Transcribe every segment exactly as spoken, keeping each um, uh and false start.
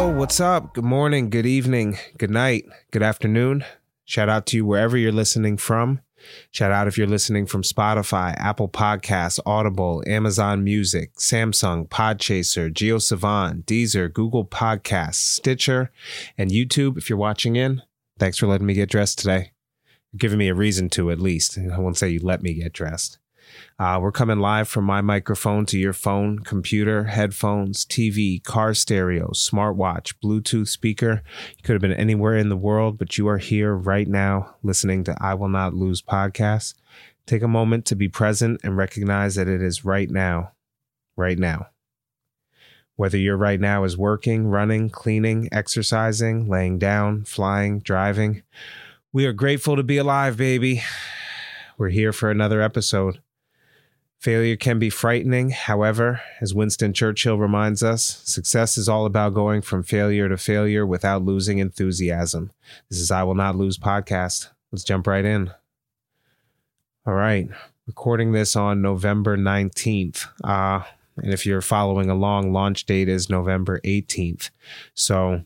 Yo, what's up? Good morning, good evening, good night, good afternoon. Shout out to you wherever you're listening from. Shout out if you're listening from Spotify, Apple Podcasts, Audible, Amazon Music, Samsung, Podchaser, GeoSavan, Deezer, Google Podcasts, Stitcher, and YouTube. If you're watching in, thanks for letting me get dressed today. You're giving me a reason to, at least. I won't say you let me get dressed. Uh, we're coming live from my microphone to your phone, computer, headphones, T V, car stereo, smartwatch, Bluetooth speaker. You could have been anywhere in the world, but you are here right now listening to I Will Not Lose Podcast. Take a moment to be present and recognize that it is right now, right now. Whether your right now is working, running, cleaning, exercising, laying down, flying, driving, we are grateful to be alive, baby. We're here for another episode. Failure can be frightening. However, as Winston Churchill reminds us, success is all about going from failure to failure without losing enthusiasm. This is I Will Not Lose Podcast. Let's jump right in. All right. Recording this on November nineteenth. Uh, and if you're following along, launch date is November eighteenth. So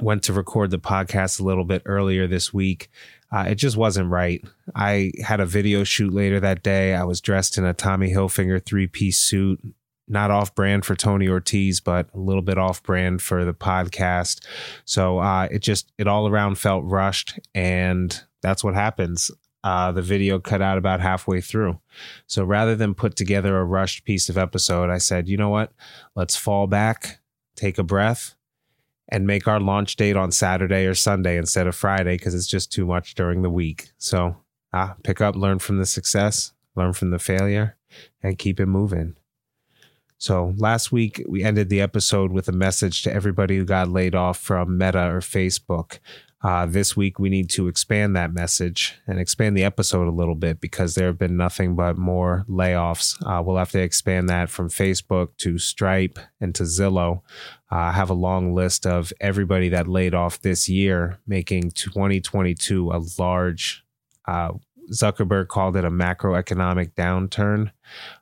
went to record the podcast a little bit earlier this week. Uh, it just wasn't right. I had a video shoot later that day. I was dressed in a Tommy Hilfiger three-piece suit, not off-brand for Tony Ortiz, but a little bit off-brand for the podcast. So uh, it just, it all around felt rushed, and that's what happens. Uh, the video cut out about halfway through. So rather than put together a rushed piece of episode, I said, you know what? Let's fall back, take a breath, and make our launch date on Saturday or Sunday instead of Friday because it's just too much during the week. So ah, pick up, learn from the success, learn from the failure, and keep it moving. So last week, we ended the episode with a message to everybody who got laid off from Meta or Facebook. Uh, this week, we need to expand that message and expand the episode a little bit because there have been nothing but more layoffs. Uh, we'll have to expand that from Facebook to Stripe and to Zillow. Uh, I have a long list of everybody that laid off this year, making twenty twenty-two a large uh Zuckerberg called it a macroeconomic downturn.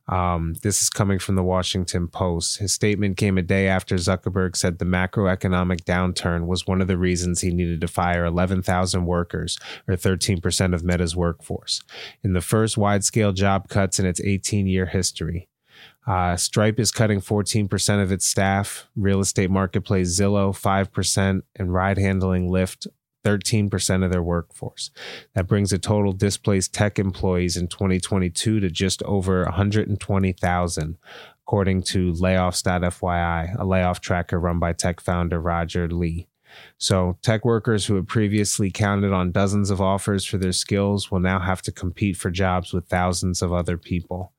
Um, this is coming from the Washington Post. His statement came a day after Zuckerberg said the macroeconomic downturn was one of the reasons he needed to fire eleven thousand workers, or thirteen percent of Meta's workforce, in the first wide-scale job cuts in its eighteen-year history. Uh, Stripe is cutting fourteen percent of its staff, real estate marketplace Zillow five percent, and ride-handling Lyft thirteen percent of their workforce. That brings the total displaced tech employees in twenty twenty-two to just over one hundred twenty thousand, according to layoffs dot f y i, a layoff tracker run by tech founder Roger Lee. So tech workers who had previously counted on dozens of offers for their skills will now have to compete for jobs with thousands of other people.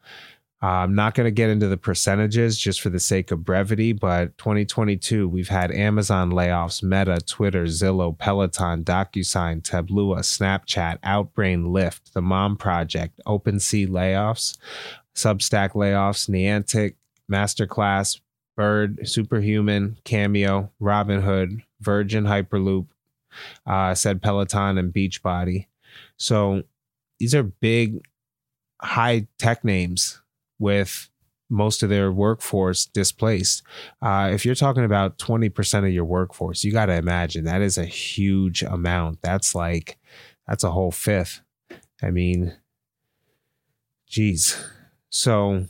Uh, I'm not going to get into the percentages just for the sake of brevity, but twenty twenty-two, we've had Amazon layoffs, Meta, Twitter, Zillow, Peloton, DocuSign, Tableau, Snapchat, Outbrain, Lyft, The Mom Project, OpenSea layoffs, Substack layoffs, Niantic, Masterclass, Bird, Superhuman, Cameo, Robinhood, Virgin Hyperloop, uh, said Peloton and Beachbody. So these are big, high tech names with most of their workforce displaced. Uh, if you're talking about twenty percent of your workforce, you got to imagine that is a huge amount. That's like, that's a whole fifth. I mean, geez. So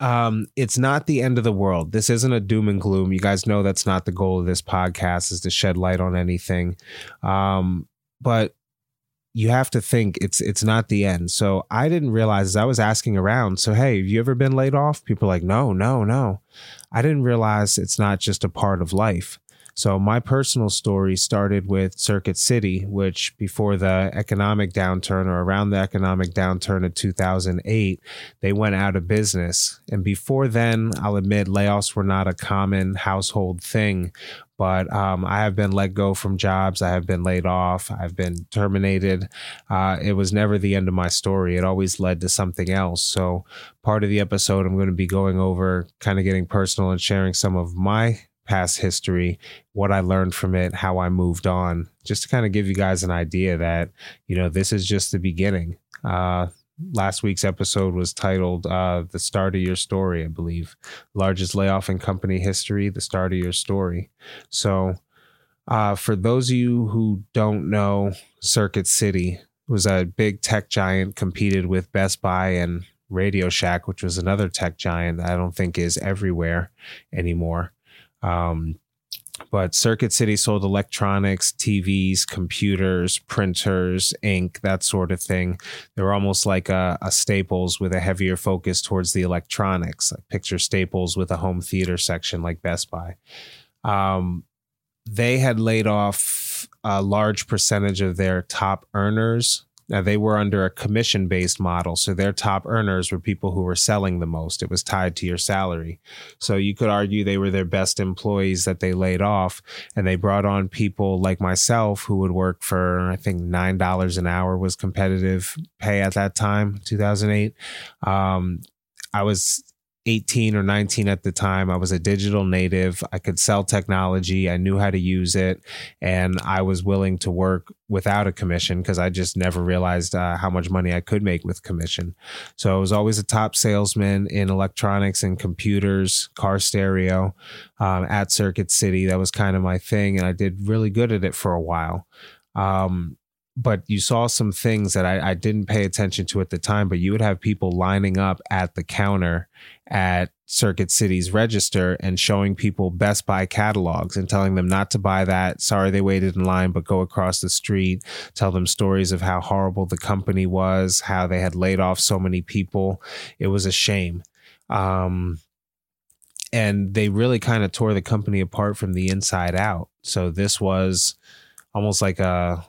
um, it's not the end of the world. This isn't a doom and gloom. You guys know that's not the goal of this podcast, is to shed light on anything. Um, but you have to think it's it's not the end. So I didn't realize, I was asking around. So, hey, have you ever been laid off? People are like, no, no, no. I didn't realize it's not just a part of life. So my personal story started with Circuit City, which before the economic downturn, or around the economic downturn of two thousand eight, they went out of business. And before then, I'll admit, layoffs were not a common household thing. But um, I have been let go from jobs. I have been laid off. I've been terminated. Uh, it was never the end of my story. It always led to something else. So part of the episode, I'm going to be going over, kind of getting personal and sharing some of my past history, what I learned from it, how I moved on, just to kind of give you guys an idea that, you know, this is just the beginning. Uh, last week's episode was titled uh, The Start of Your Story, I believe. Largest layoff in company history, The Start of Your Story. So uh, for those of you who don't know, Circuit City was a big tech giant, competed with Best Buy and Radio Shack, which was another tech giant that I don't think is everywhere anymore. Um, but Circuit City sold electronics, T Vs, computers, printers, ink, that sort of thing. They were almost like a, a Staples with a heavier focus towards the electronics. Like picture Staples with a home theater section like Best Buy. Um, they had laid off a large percentage of their top earners. Now, they were under a commission-based model, so their top earners were people who were selling the most. It was tied to your salary. So you could argue they were their best employees that they laid off, and they brought on people like myself who would work for, I think, nine dollars an hour was competitive pay at that time, two thousand eight. Um, I was eighteen or nineteen at the time. I was a digital native. I could sell technology. I knew how to use it. And I was willing to work without a commission because I just never realized uh, how much money I could make with commission. So I was always a top salesman in electronics and computers, car stereo um, at Circuit City. That was kind of my thing. And I did really good at it for a while. Um, But you saw some things that I, I didn't pay attention to at the time, but you would have people lining up at the counter at Circuit City's register and showing people Best Buy catalogs and telling them not to buy that. Sorry they waited in line, but go across the street. Tell them stories of how horrible the company was, how they had laid off so many people. It was a shame. Um, and they really kind of tore the company apart from the inside out. So this was almost like a...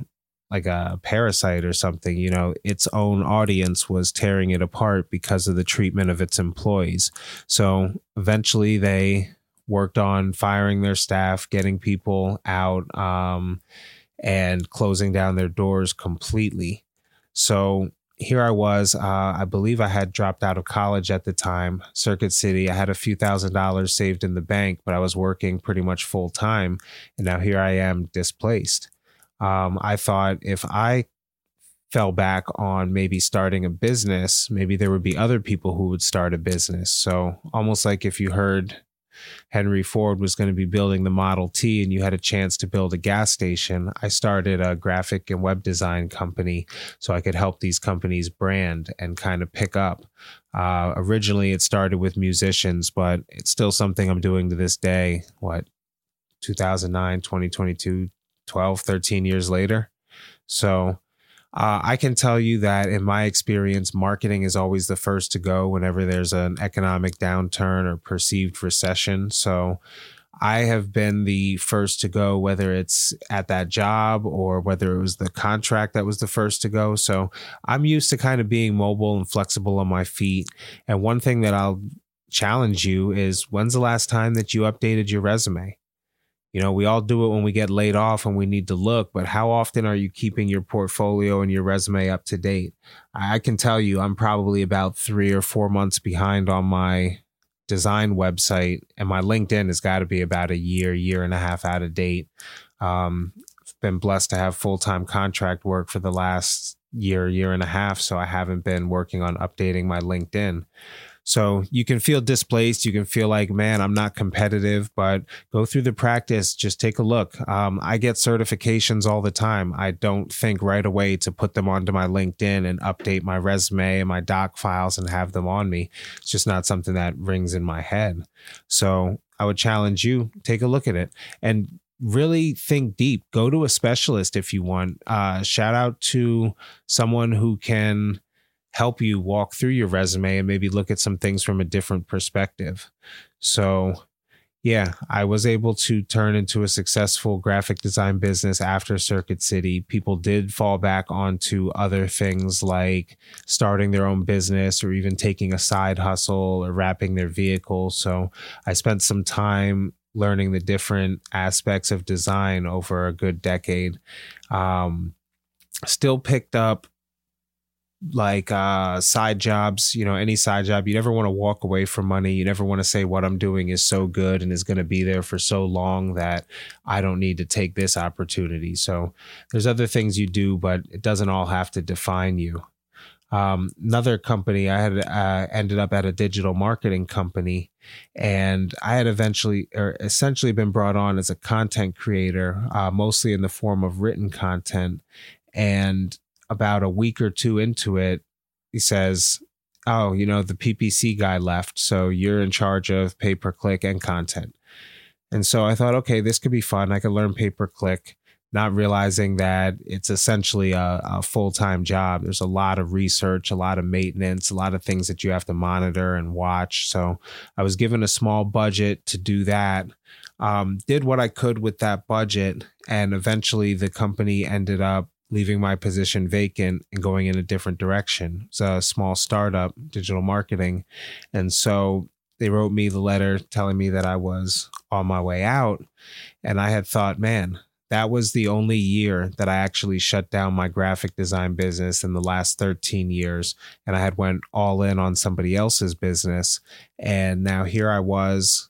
like a parasite or something, you know, its own audience was tearing it apart because of the treatment of its employees. So eventually they worked on firing their staff, getting people out, um, and closing down their doors completely. So here I was, uh, I believe I had dropped out of college at the time, Circuit City. I had a few thousand dollars saved in the bank, but I was working pretty much full time. And now here I am displaced. Um, I thought if I fell back on maybe starting a business, maybe there would be other people who would start a business. So almost like if you heard Henry Ford was going to be building the Model T and you had a chance to build a gas station, I started a graphic and web design company so I could help these companies brand and kind of pick up. Uh, originally, it started with musicians, but it's still something I'm doing to this day. What, two thousand nine, twenty twenty-two? twelve, thirteen years later. So uh, I can tell you that in my experience, marketing is always the first to go whenever there's an economic downturn or perceived recession. So I have been the first to go, whether it's at that job or whether it was the contract that was the first to go. So I'm used to kind of being mobile and flexible on my feet. And one thing that I'll challenge you is, when's the last time that you updated your resume? You know, we all do it when we get laid off and we need to look, but how often are you keeping your portfolio and your resume up to date? I can tell you I'm probably about three or four months behind on my design website, and my LinkedIn has got to be about a year, year and a half out of date. Um, I've been blessed to have full-time contract work for the last year, year and a half, so I haven't been working on updating my LinkedIn. So you can feel displaced. You can feel like, man, I'm not competitive, but go through the practice. Just take a look. Um, I get certifications all the time. I don't think right away to put them onto my LinkedIn and update my resume and my doc files and have them on me. It's just not something that rings in my head. So I would challenge you, take a look at it and really think deep. Go to a specialist if you want. Uh, shout out to someone who can help you walk through your resume and maybe look at some things from a different perspective. So yeah, I was able to turn into a successful graphic design business after Circuit City. People did fall back onto other things like starting their own business or even taking a side hustle or wrapping their vehicle. So I spent some time learning the different aspects of design over a good decade. Um, still picked up like uh, side jobs, you know, any side job. You never want to walk away from money. You never want to say what I'm doing is so good and is going to be there for so long that I don't need to take this opportunity. So there's other things you do, but it doesn't all have to define you. um, another company. I had uh, ended up at a digital marketing company, and I had eventually or essentially been brought on as a content creator, uh, mostly in the form of written content. And about a week or two into it, he says, oh, you know, the P P C guy left, so you're in charge of pay-per-click and content. And so I thought, okay, this could be fun. I could learn pay-per-click, not realizing that it's essentially a, a full-time job. There's a lot of research, a lot of maintenance, a lot of things that you have to monitor and watch. So I was given a small budget to do that, um, did what I could with that budget, and eventually the company ended up leaving my position vacant and going in a different direction. It's a small startup, digital marketing. And so they wrote me the letter telling me that I was on my way out. And I had thought, man, that was the only year that I actually shut down my graphic design business in the last thirteen years. And I had went all in on somebody else's business. And now here I was,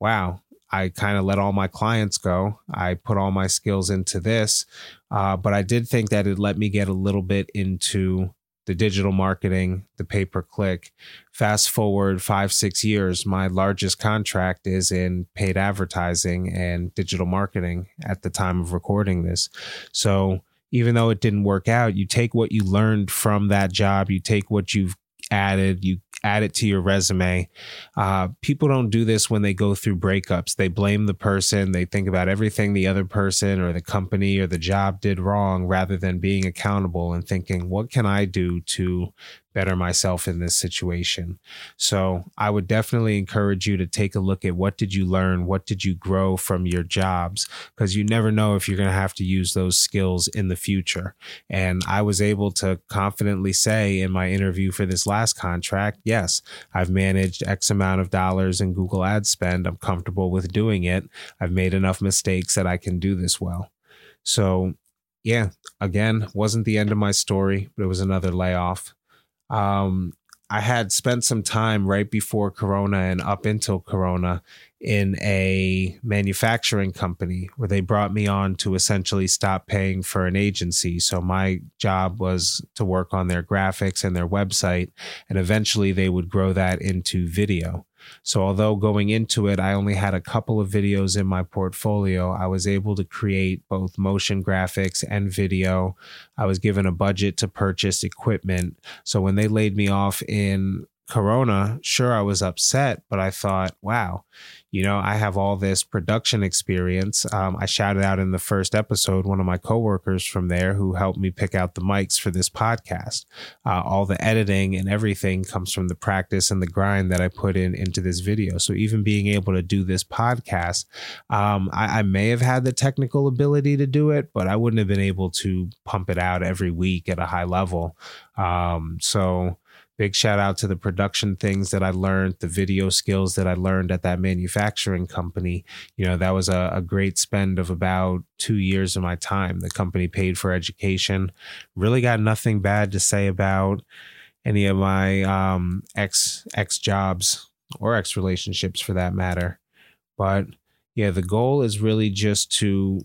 wow, I kind of let all my clients go. I put all my skills into this. Uh, but I did think that it let me get a little bit into the digital marketing, the pay-per-click. Fast forward five, six years, my largest contract is in paid advertising and digital marketing at the time of recording this. So even though it didn't work out, you take what you learned from that job, you take what you've added, you add it to your resume. Uh, people don't do this when they go through breakups. They blame the person. They think about everything the other person or the company or the job did wrong, rather than being accountable and thinking, what can I do to better myself in this situation? So I would definitely encourage you to take a look at what did you learn? What did you grow from your jobs? Because you never know if you're going to have to use those skills in the future. And I was able to confidently say in my interview for this last contract, yes, I've managed X amount of dollars in Google ad spend. I'm comfortable with doing it. I've made enough mistakes that I can do this well. So yeah, again, wasn't the end of my story, but it was another layoff. Um, I had spent some time right before Corona and up until Corona in a manufacturing company where they brought me on to essentially stop paying for an agency. So my job was to work on their graphics and their website, and eventually they would grow that into video. So although going into it, I only had a couple of videos in my portfolio, I was able to create both motion graphics and video. I was given a budget to purchase equipment. So when they laid me off in Corona, sure, I was upset, but I thought, wow, you know, I have all this production experience. Um, I shouted out in the first episode, one of my coworkers from there who helped me pick out the mics for this podcast. Uh, all the editing and everything comes from the practice and the grind that I put in into this video. So even being able to do this podcast, um, I, I may have had the technical ability to do it, but I wouldn't have been able to pump it out every week at a high level. Um, so Big shout out to the production things that I learned, the video skills that I learned at that manufacturing company. You know, that was a, a great spend of about two years of my time. The company paid for education. Really got nothing bad to say about any of my um, ex, ex jobs or ex relationships for that matter. But yeah, the goal is really just to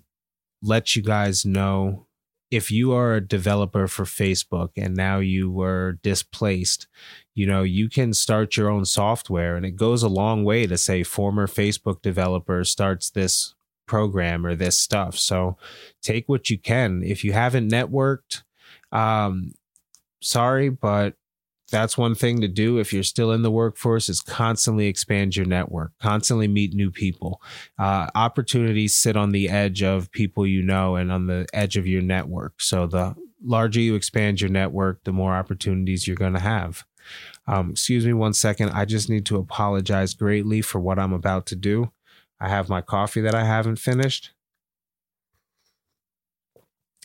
let you guys know, if you are a developer for Facebook and now you were displaced, you know, you can start your own software, and it goes a long way to say former Facebook developer starts this program or this stuff. So take what you can. If you haven't networked, um, sorry, but that's one thing to do if you're still in the workforce, is constantly expand your network, constantly meet new people. Uh, opportunities sit on the edge of people you know and on the edge of your network. So the larger you expand your network, the more opportunities you're going to have. Um, excuse me one second. I just need to apologize greatly for what I'm about to do. I have my coffee that I haven't finished.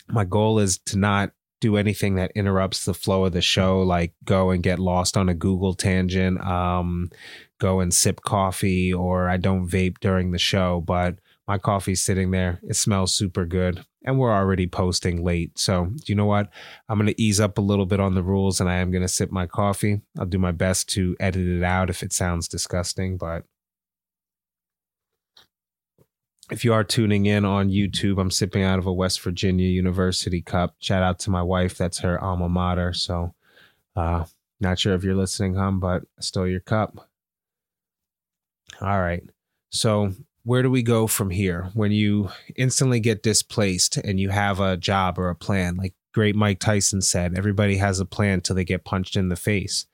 My goal is to not do anything that interrupts the flow of the show, like go and get lost on a Google tangent, um, go and sip coffee, or I don't vape during the show, but my coffee's sitting there. It smells super good, and we're already posting late. So you know what? I'm going to ease up a little bit on the rules, and I am going to sip my coffee. I'll do my best to edit it out if it sounds disgusting, but if you are tuning in on YouTube, I'm sipping out of a West Virginia University cup. Shout out to my wife. That's her alma mater. So Uh, not sure if you're listening, hum, but I stole your cup. All right. So where do we go from here? When you instantly get displaced and you have a job or a plan, like great Mike Tyson said, everybody has a plan till they get punched in the face.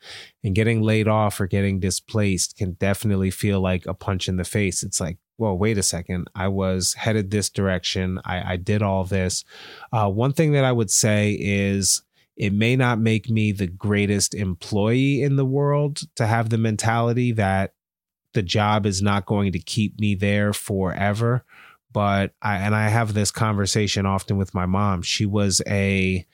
And getting laid off or getting displaced can definitely feel like a punch in the face. It's like, well, wait a second. I was headed this direction. I, I did all this. Uh, one thing that I would say is it may not make me the greatest employee in the world to have the mentality that the job is not going to keep me there forever. But I, and I have this conversation often with my mom. She was a,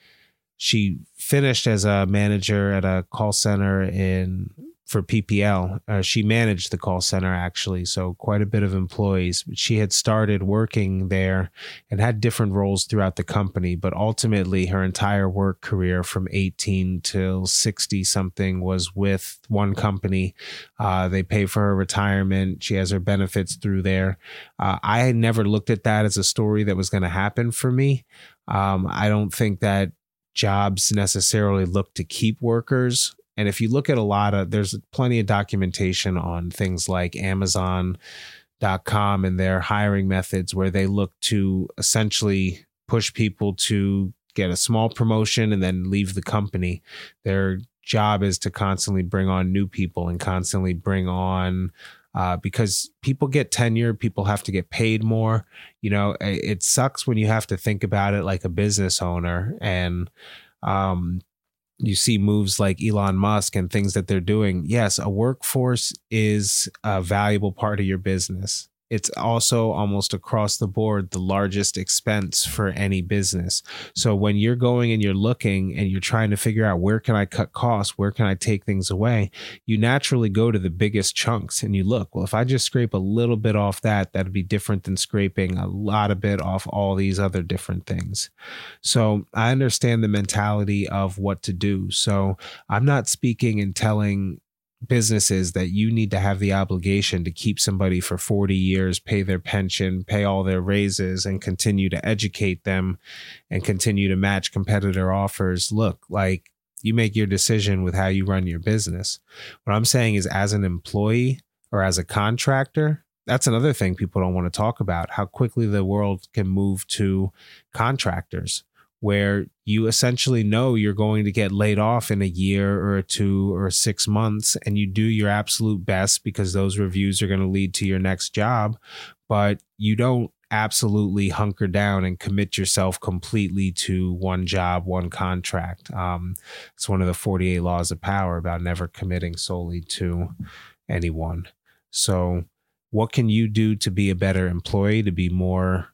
she finished as a manager at a call center in, for P P L. Uh, she managed the call center actually. So quite a bit of employees, but she had started working there and had different roles throughout the company. But ultimately her entire work career from eighteen till sixty something was with one company. Uh, they pay for her retirement. She has her benefits through there. Uh, I had never looked at that as a story that was going to happen for me. Um, I don't think that jobs necessarily look to keep workers. And if you look at a lot of, there's plenty of documentation on things like Amazon dot com and their hiring methods where they look to essentially push people to get a small promotion and then leave the company. Their job is to constantly bring on new people and constantly bring on, uh, because people get tenure, people have to get paid more. You know, it sucks when you have to think about it like a business owner and, um, you see moves like Elon Musk and things that they're doing. Yes, a workforce is a valuable part of your business. It's also almost across the board the largest expense for any business. So when you're going and you're looking and you're trying to figure out where can I cut costs, where can I take things away, you naturally go to the biggest chunks and you look, well, if I just scrape a little bit off that, that'd be different than scraping a lot of bit off all these other different things. So I understand the mentality of what to do. So I'm not speaking and telling businesses that you need to have the obligation to keep somebody for forty years, pay their pension, pay all their raises, and continue to educate them and continue to match competitor offers. Look, like you make your decision with how you run your business. What I'm saying is as an employee or as a contractor, that's another thing people don't want to talk about, how quickly the world can move to contractors, where you essentially know you're going to get laid off in a year or two or six months, and you do your absolute best because those reviews are going to lead to your next job, but you don't absolutely hunker down and commit yourself completely to one job, one contract. Um, it's one of the forty-eight laws of power about never committing solely to anyone. So what can you do to be a better employee, to be more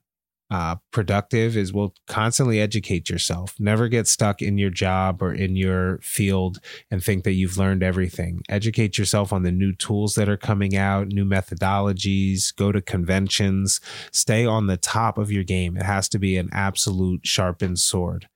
Uh, productive is will constantly educate yourself. Never get stuck in your job or in your field and think that you've learned everything. Educate yourself on the new tools that are coming out, new methodologies, go to conventions, stay on the top of your game. It has to be an absolute sharpened sword.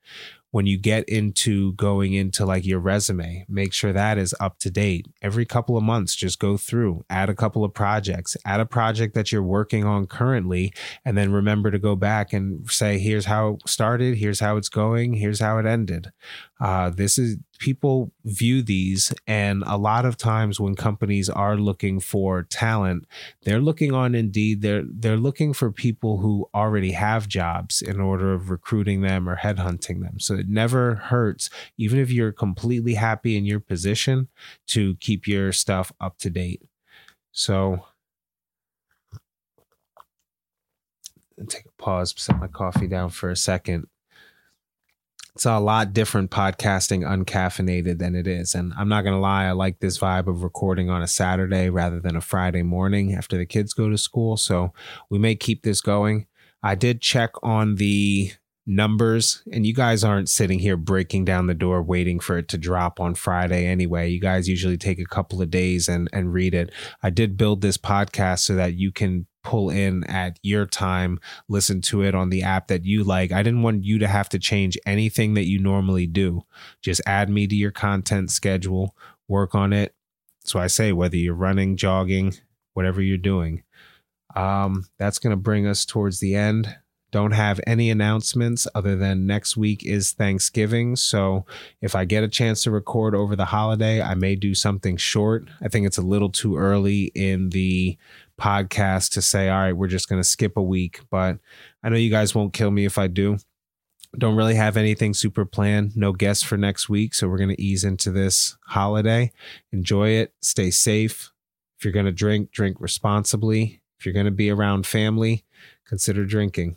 When you get into going into like your resume, make sure that is up to date. Every couple of months, just go through, add a couple of projects, add a project that you're working on currently, and then remember to go back and say, here's how it started, here's how it's going, here's how it ended. Uh, this is people view these, and a lot of times when companies are looking for talent, they're looking on Indeed, they're they're looking for people who already have jobs in order of recruiting them or headhunting them. So it never hurts, even if you're completely happy in your position, to keep your stuff up to date. So I'll take a pause, set my coffee down for a second. It's a lot different podcasting uncaffeinated than it is. And I'm not going to lie, I like this vibe of recording on a Saturday rather than a Friday morning after the kids go to school. So we may keep this going. I did check on the numbers, and you guys aren't sitting here breaking down the door waiting for it to drop on Friday anyway. You guys usually take a couple of days and, and read it. I did build this podcast so that you can pull in at your time, listen to it on the app that you like. I didn't want you to have to change anything that you normally do. Just add me to your content schedule, work on it. So I say, whether you're running, jogging, whatever you're doing, um, that's going to bring us towards the end. Don't have any announcements other than next week is Thanksgiving. So if I get a chance to record over the holiday, I may do something short. I think it's a little too early in the podcast to say, all right, we're just going to skip a week. But I know you guys won't kill me if I do. Don't really have anything super planned. No guests for next week. So we're going to ease into this holiday. Enjoy it. Stay safe. If you're going to drink, drink responsibly. If you're going to be around family, consider drinking.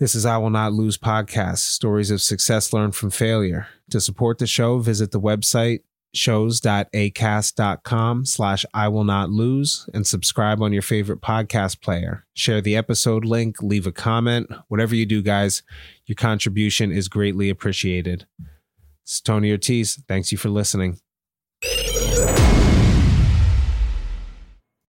This is I Will Not Lose Podcast, stories of success learned from failure. To support the show, visit the website shows.acast.com slash I Will Not Lose and subscribe on your favorite podcast player. Share the episode link, leave a comment. Whatever you do, guys, your contribution is greatly appreciated. It's Tony Ortiz. Thanks you for listening.